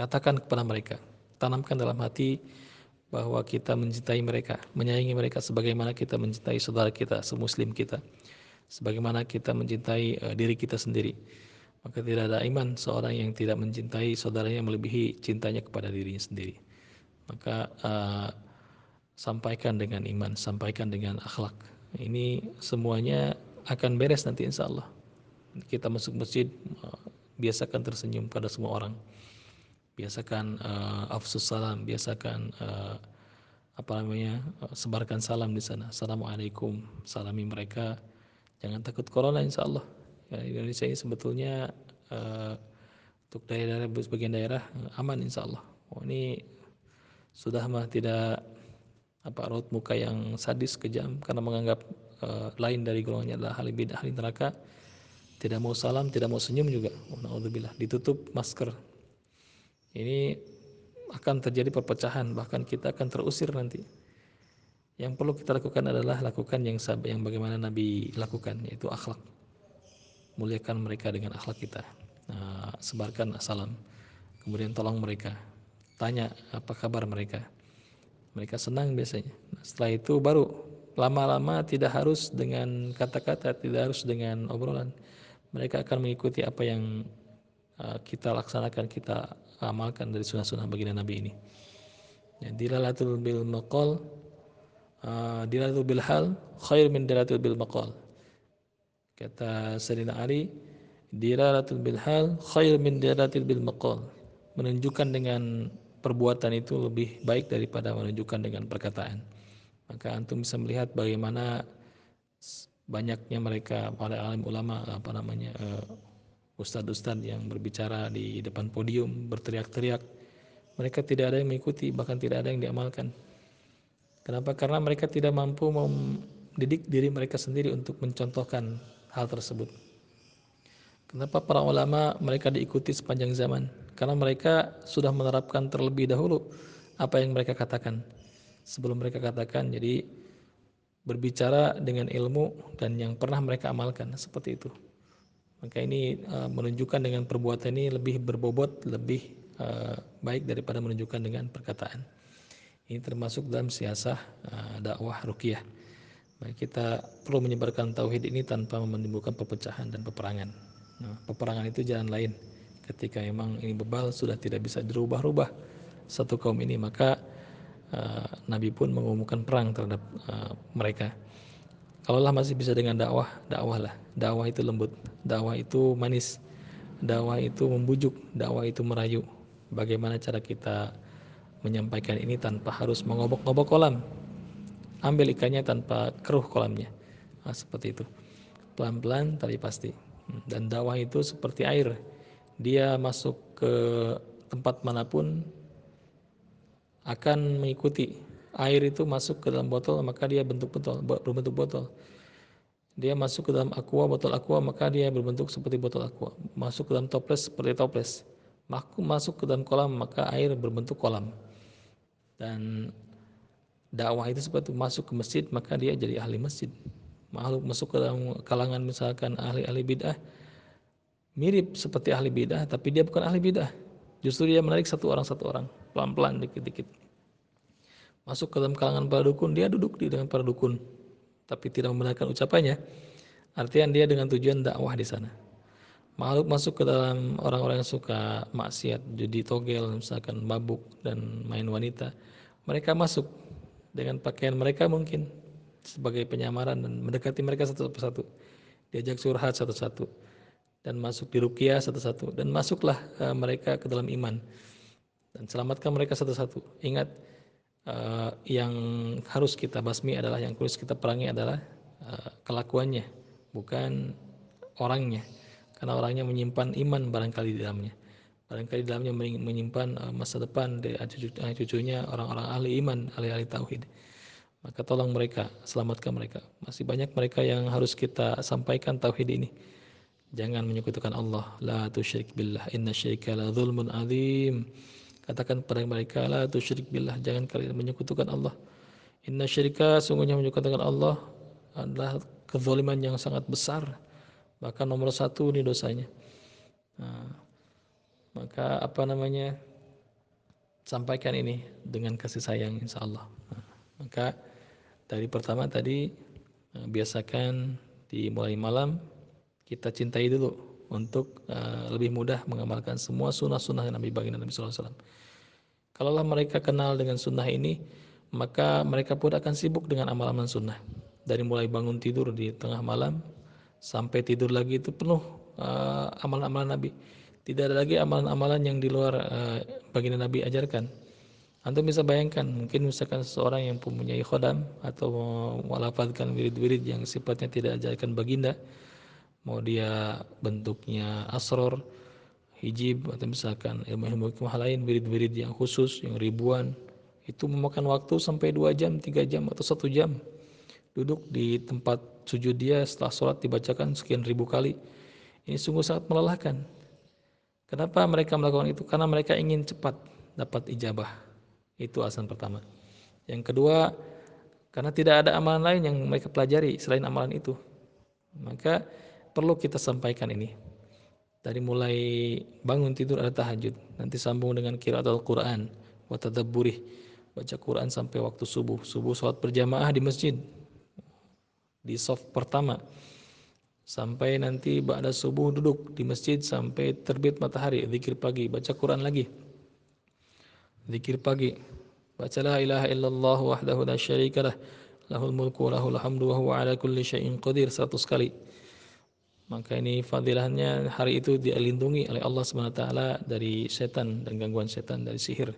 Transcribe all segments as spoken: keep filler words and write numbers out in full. Katakan kepada mereka, tanamkan dalam hati bahwa kita mencintai mereka, menyayangi mereka sebagaimana kita mencintai saudara kita, semuslim kita, sebagaimana kita mencintai uh, diri kita sendiri. Maka tidak ada iman seorang yang tidak mencintai saudaranya melebihi cintanya kepada dirinya sendiri. Maka uh, sampaikan dengan iman, sampaikan dengan akhlak. Ini semuanya akan beres nanti insya Allah. Kita masuk masjid, uh, biasakan tersenyum pada semua orang. Biasakan uh, afsus salam, biasakan uh, apa namanya uh, sebarkan salam di sana. Assalamualaikum, salami mereka. Jangan takut corona insya Allah. Ya, Indonesia ini sebetulnya uh, untuk daerah-daerah, sebagian daerah uh, aman insya Allah. Oh, ini sudah mah tidak apa raut muka yang sadis kejam karena menganggap uh, lain dari golongannya adalah ahli bidah, ahli neraka. Tidak mau salam, tidak mau senyum juga. Oh, naudzubillah, ditutup masker. Ini akan terjadi perpecahan, bahkan kita akan terusir nanti. Yang perlu kita lakukan adalah lakukan yang yang bagaimana Nabi lakukan, yaitu akhlak. Muliakan mereka dengan akhlak kita. Nah, sebarkan salam. Kemudian tolong mereka. Tanya apa kabar mereka. Mereka senang biasanya. Nah, setelah itu baru lama-lama tidak harus dengan kata-kata, tidak harus dengan obrolan. Mereka akan mengikuti apa yang uh, kita laksanakan, kita amalkan dari sunnah-sunnah baginda Nabi ini. Ya, dilalatul bil maqal, uh, dilalatul bil hal, khair min dilalatul bil maqal. Kata Sayyidina Ali, dilalatul bil hal, khair min dilalatul bil maqal. Menunjukkan dengan perbuatan itu lebih baik daripada menunjukkan dengan perkataan. Maka antum bisa melihat bagaimana banyaknya mereka para alim ulama, apa namanya, uh, ustadz-ustadz yang berbicara di depan podium, berteriak-teriak. Mereka tidak ada yang mengikuti, bahkan tidak ada yang diamalkan. Kenapa? Karena mereka tidak mampu mendidik diri mereka sendiri untuk mencontohkan hal tersebut. Kenapa para ulama mereka diikuti sepanjang zaman? Karena mereka sudah menerapkan terlebih dahulu apa yang mereka katakan. Sebelum mereka katakan, jadi berbicara dengan ilmu dan yang pernah mereka amalkan, seperti itu. Maka ini uh, menunjukkan dengan perbuatan ini lebih berbobot, lebih uh, baik daripada menunjukkan dengan perkataan. Ini termasuk dalam siasah uh, dakwah ruqyah. Maka kita perlu menyebarkan tauhid ini tanpa menimbulkan perpecahan dan peperangan. Nah, peperangan itu jalan lain. Ketika memang ini bebal sudah tidak bisa dirubah-rubah satu kaum ini, maka uh, Nabi pun mengumumkan perang terhadap uh, mereka. Kalaulah masih bisa dengan dakwah, dakwahlah. Dakwah itu lembut, dakwah itu manis, dakwah itu membujuk, dakwah itu merayu. Bagaimana cara kita menyampaikan ini tanpa harus mengobok-obok kolam, ambil ikannya tanpa keruh kolamnya. Nah, seperti itu, pelan-pelan tapi pasti. Dan dakwah itu seperti air, dia masuk ke tempat manapun akan mengikuti. Air itu masuk ke dalam botol, maka dia bentuk botol, berbentuk botol. Dia masuk ke dalam aqua, botol aqua, maka dia berbentuk seperti botol aqua. Masuk ke dalam toples, seperti toples. Masuk ke dalam kolam, maka air berbentuk kolam. Dan dakwah itu seperti masuk ke masjid, maka dia jadi ahli masjid. Makhluk masuk ke dalam kalangan misalkan ahli-ahli bid'ah, mirip seperti ahli bid'ah, tapi dia bukan ahli bid'ah. Justru dia menarik satu orang-satu orang, pelan-pelan, dikit-dikit. Masuk ke dalam kalangan para dukun, dia duduk di dengan para dukun, tapi tidak membenarkan ucapannya. Artian dia dengan tujuan dakwah di sana. Makhluk masuk ke dalam orang-orang yang suka maksiat, jadi togel, misalkan mabuk dan main wanita. Mereka masuk dengan pakaian mereka mungkin sebagai penyamaran dan mendekati mereka satu persatu. Diajak surhat satu-satu dan masuk di ruqyah satu-satu dan masuklah mereka ke dalam iman dan selamatkan mereka satu-satu. Ingat, Uh, yang harus kita basmi adalah, yang harus kita perangi adalah uh, kelakuannya, bukan orangnya. Karena orangnya menyimpan iman barangkali di dalamnya, barangkali di dalamnya menyimpan uh, masa depan dari cucu-cucunya orang-orang ahli iman, ahli-ahli tauhid. Maka tolong mereka, selamatkan mereka. Masih banyak mereka yang harus kita sampaikan tauhid ini. Jangan menyekutukan Allah. La tusyrik billah, inna syirka la zulmun azim. Katakan kepada mereka, la tusyrik billah, jangan kalian menyekutukan Allah. Inna syirka, sungguhnya menyekutukan Allah adalah kezaliman yang sangat besar, bahkan nomor satu ini dosanya. Nah, maka apa namanya sampaikan ini dengan kasih sayang, insya Allah. Maka dari pertama tadi, biasakan dimulai malam, kita cintai dulu untuk uh, lebih mudah mengamalkan semua sunnah-sunnah Nabi baginda Nabi Sallallahu Alaihi Wasallam. Kalaulah mereka kenal dengan sunnah ini, maka mereka pun akan sibuk dengan amalan sunnah. Dari mulai bangun tidur di tengah malam sampai tidur lagi itu penuh uh, amalan-amalan Nabi. Tidak ada lagi amalan-amalan yang di luar uh, baginda Nabi ajarkan. Antum bisa bayangkan, mungkin misalkan seseorang yang mempunyai khodam atau melafazkan wirid-wirid yang sifatnya tidak ajarkan baginda, mau dia bentuknya asror, hijib, atau misalkan ilmu-ilmu hikmah lain, wirid-wirid yang khusus, yang ribuan, itu memakan waktu sampai dua jam, tiga jam, atau satu jam. Duduk di tempat sujud dia setelah sholat dibacakan sekian ribu kali. Ini sungguh sangat melelahkan. Kenapa mereka melakukan itu? Karena mereka ingin cepat dapat ijabah. Itu alasan pertama. Yang kedua, karena tidak ada amalan lain yang mereka pelajari selain amalan itu. Maka perlu kita sampaikan ini. Dari mulai bangun tidur ada tahajud, nanti sambung dengan qiraatul Quran, wa tadabburih, baca Quran sampai waktu subuh. Subuh salat berjamaah di masjid. Di shaf pertama. Sampai nanti ba'da subuh duduk di masjid sampai terbit matahari, zikir pagi, baca Quran lagi. Zikir pagi, baca la ilaha illallah wahdahu la syarikalah lahul mulku lahul hamdu wa huwa ala kulli syai'in qadir seratus kali. Maka ini fadilahnya hari itu dilindungi oleh Allah subhanahu wa taala dari setan dan gangguan setan, dari sihir,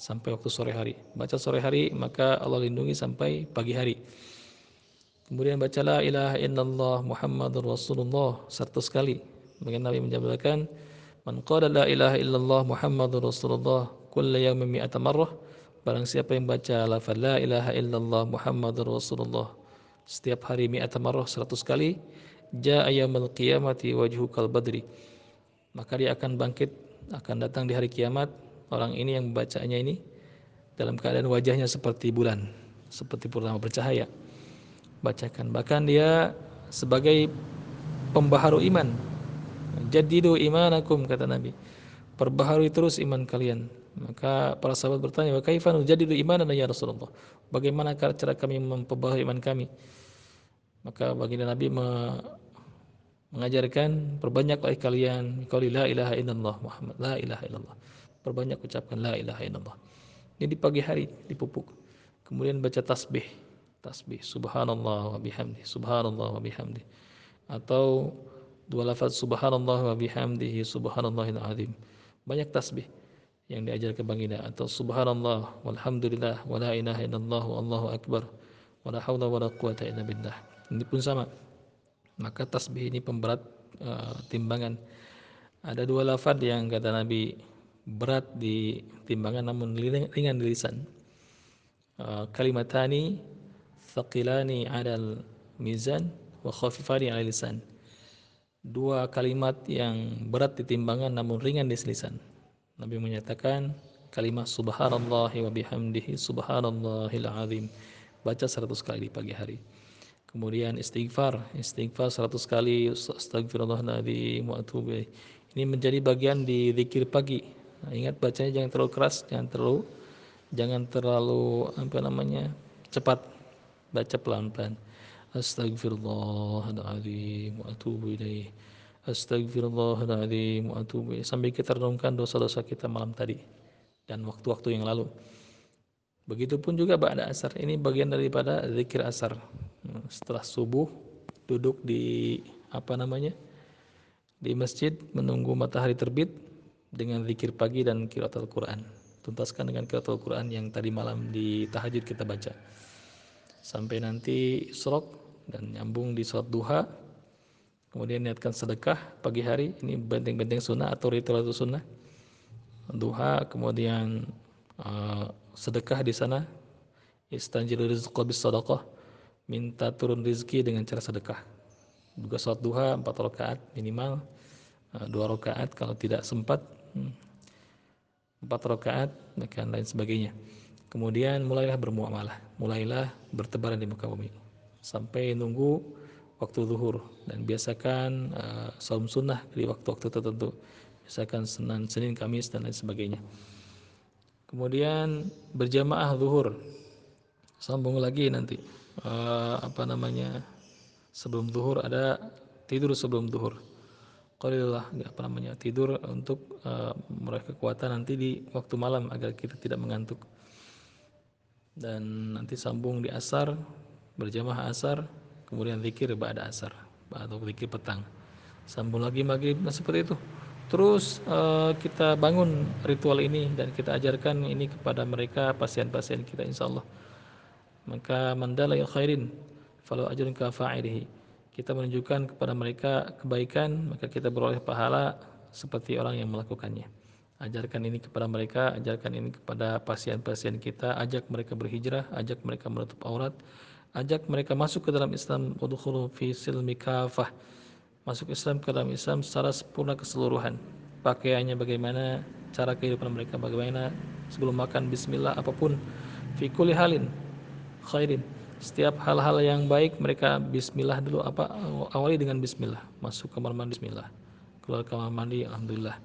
sampai waktu sore hari. Baca sore hari maka Allah lindungi sampai pagi hari. Kemudian baca la ilaha illallah Muhammadur Rasulullah seratus kali. Mungkin Nabi menjabarkan, man qala la ilaha illallah Muhammadur Rasulullah kulla yawmin mi'ata marrah, barang siapa yang baca lafaz la ilaha illallah Muhammadur Rasulullah setiap hari mi'ata marrah seratus kali, jaa yaumul qiyamati wajhu kal badri, maka dia akan bangkit, akan datang di hari kiamat orang ini yang membacanya ini dalam keadaan wajahnya seperti bulan, seperti purnama bercahaya. Bacakan, bahkan dia sebagai pembaharu iman. Jadidu imanakum, kata Nabi, perbaharui terus iman kalian. Maka para sahabat bertanya, wa kaifa nujadidu imanana ya Rasulullah, bagaimana cara kami memperbaharui iman kami? Maka baginda Nabi mengajarkan, perbanyaklah kalian qauli la ilaha illallah Muhammad, la ilaha illallah, perbanyak ucapkan la ilaha illallah. Ini di pagi hari dipupuk. Kemudian baca tasbih, tasbih subhanallah wa bihamdihi, subhanallah wa bihamdihi, atau dua lafaz subhanallah wa bihamdihi, subhanallahil azim. Banyak tasbih yang diajarkan baginda, atau subhanallah walhamdulillah wa la ilaha illallah wallahu akbar wa la haula wa la quwata illa billah. Ini pun sama. Maka tasbih ini pemberat uh, timbangan. Ada dua lafaz yang kata Nabi berat di timbangan namun ringan di lisan. Uh, kalimatani thaqilani 'alal mizan wa khafifani 'alal lisan. Dua kalimat yang berat di timbangan namun ringan di lisan. Nabi menyatakan kalimat subhanallah wa bihamdihi subhanallahil azim, baca seratus kali di pagi hari. Kemudian istighfar, istighfar seratus kali, astagfirullahaladzim wa atubu ilaih. Ini menjadi bagian di zikir pagi. Nah, ingat bacanya jangan terlalu keras, jangan terlalu jangan terlalu apa namanya? cepat. Baca pelan-pelan. Astagfirullahaladzim wa atubu ilaih. Astagfirullahaladzim wa atubu ilaih, sambil kita renungkan dosa-dosa kita malam tadi dan waktu-waktu yang lalu. Begitupun juga ba'da asar. Ini bagian daripada zikir asar. Setelah subuh duduk di apa namanya? di masjid menunggu matahari terbit dengan zikir pagi dan qiraatul Quran. Tuntaskan dengan qiraatul Quran yang tadi malam di tahajud kita baca. Sampai nanti isyraq dan nyambung di salat duha. Kemudian niatkan sedekah pagi hari, ini benteng-benteng sunnah atau ritual itu sunnah. Duha, kemudian uh, sedekah di sana. Istanjilu rizqa bis sadaqah, minta turun rezeki dengan cara sedekah. Juga salat duha empat rakaat minimal, uh, dua rakaat kalau tidak sempat, hmm. empat rakaat dan lain sebagainya. Kemudian mulailah bermuamalah, mulailah bertebaran di muka bumi sampai nunggu waktu zuhur, dan biasakan uh, saum sunnah di waktu-waktu tertentu, biasakan Senin, Kamis dan lain sebagainya. Kemudian berjamaah zuhur, sambung lagi nanti e, apa namanya sebelum zuhur ada tidur sebelum zuhur. Qalilullah, apa namanya tidur untuk e, meraih kekuatan nanti di waktu malam agar kita tidak mengantuk. Dan nanti sambung di asar, berjamaah asar, kemudian zikir ba'da asar atau zikir petang. Sambung lagi maghrib, nah, seperti itu. Terus uh, kita bangun ritual ini dan kita ajarkan ini kepada mereka, pasien-pasien kita insyaallah. Maka mandala il khairin falahu ajrun ka fa'ilihi. Kita menunjukkan kepada mereka kebaikan, maka kita beroleh pahala seperti orang yang melakukannya. Ajarkan ini kepada mereka, ajarkan ini kepada pasien-pasien kita, ajak mereka berhijrah, ajak mereka menutup aurat, ajak mereka masuk ke dalam Islam, udkhulu fi silmi kafah. Masuk Islam ke dalam Islam secara sempurna keseluruhan. Pakaiannya bagaimana, cara kehidupan mereka bagaimana, sebelum makan bismillah, apapun fi kulli halin khairin. Setiap hal-hal yang baik mereka bismillah dulu, apa awali dengan bismillah. Masuk kamar mandi bismillah, keluar kamar mandi alhamdulillah.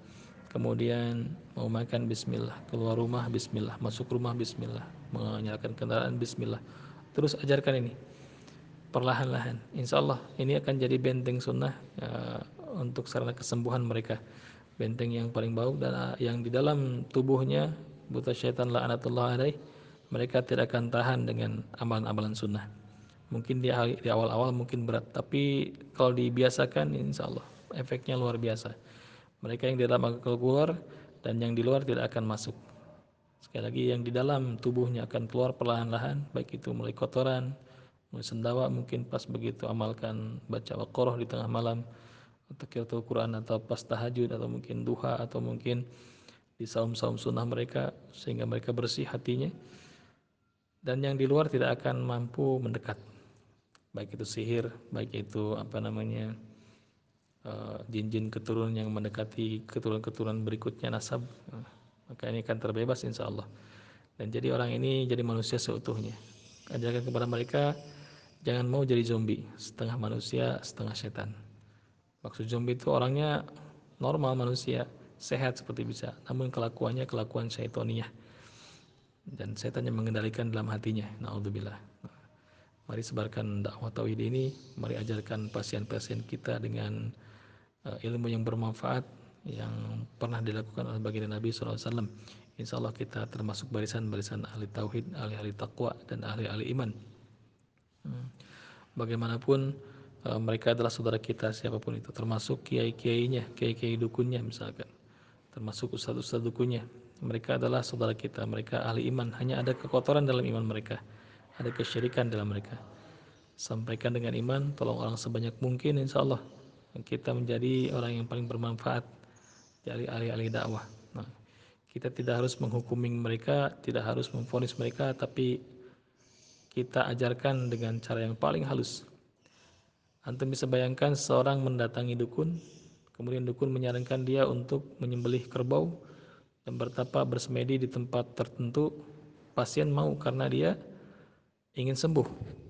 Kemudian mau makan bismillah, keluar rumah bismillah, masuk rumah bismillah, menyalakan kendaraan bismillah. Terus ajarkan ini perlahan-lahan, insya Allah ini akan jadi benteng sunnah ya, untuk sarana kesembuhan mereka, benteng yang paling bau dan yang di dalam tubuhnya buta syaitan la'anatullah alaih, mereka tidak akan tahan dengan amalan-amalan sunnah. Mungkin di, di awal-awal mungkin berat, tapi kalau dibiasakan insya Allah efeknya luar biasa. Mereka yang di dalam akan keluar dan yang di luar tidak akan masuk. Sekali lagi, yang di dalam tubuhnya akan keluar perlahan-lahan, baik itu mulai kotoran, sendawa, mungkin pas begitu amalkan baca Al-Qur'an di tengah malam atau qiraatul Quran atau pas tahajud atau mungkin duha atau mungkin di saum-saum sunnah mereka, sehingga mereka bersih hatinya, dan yang di luar tidak akan mampu mendekat, baik itu sihir, baik itu apa namanya uh, jin-jin keturunan yang mendekati keturunan-keturunan berikutnya nasab. Nah, maka ini akan terbebas insya Allah, dan jadi orang ini jadi manusia seutuhnya. Ajarkan kepada mereka jangan mau jadi zombie, setengah manusia, setengah setan. Maksud zombie itu orangnya normal manusia, sehat seperti bisa, namun kelakuannya kelakuan syaitoniah. Dan setannya mengendalikan dalam hatinya, na'udzubillah. Nah, mari sebarkan dakwah tauhid ini, mari ajarkan pasien-pasien kita dengan uh, ilmu yang bermanfaat yang pernah dilakukan oleh baginda Nabi sallallahu alaihi wasallam. Insyaallah kita termasuk barisan-barisan ahli tauhid, ahli-ahli taqwa dan ahli-ahli iman. Bagaimanapun mereka adalah saudara kita, siapapun itu, termasuk kiai-kiainya, kiai-kiai dukunnya misalkan, termasuk ustaz-ustaz dukunnya, mereka adalah saudara kita, mereka ahli iman. Hanya ada kekotoran dalam iman mereka, ada kesyirikan dalam mereka. Sampaikan dengan iman, tolong orang sebanyak mungkin, insya Allah kita menjadi orang yang paling bermanfaat dari ahli-ahli dakwah. Nah, kita tidak harus menghukumi mereka, tidak harus memvonis mereka, tapi kita ajarkan dengan cara yang paling halus. Antum bisa bayangkan seorang mendatangi dukun, kemudian dukun menyarankan dia untuk menyembelih kerbau dan bertapa bersemedi di tempat tertentu. Pasien mau karena dia ingin sembuh.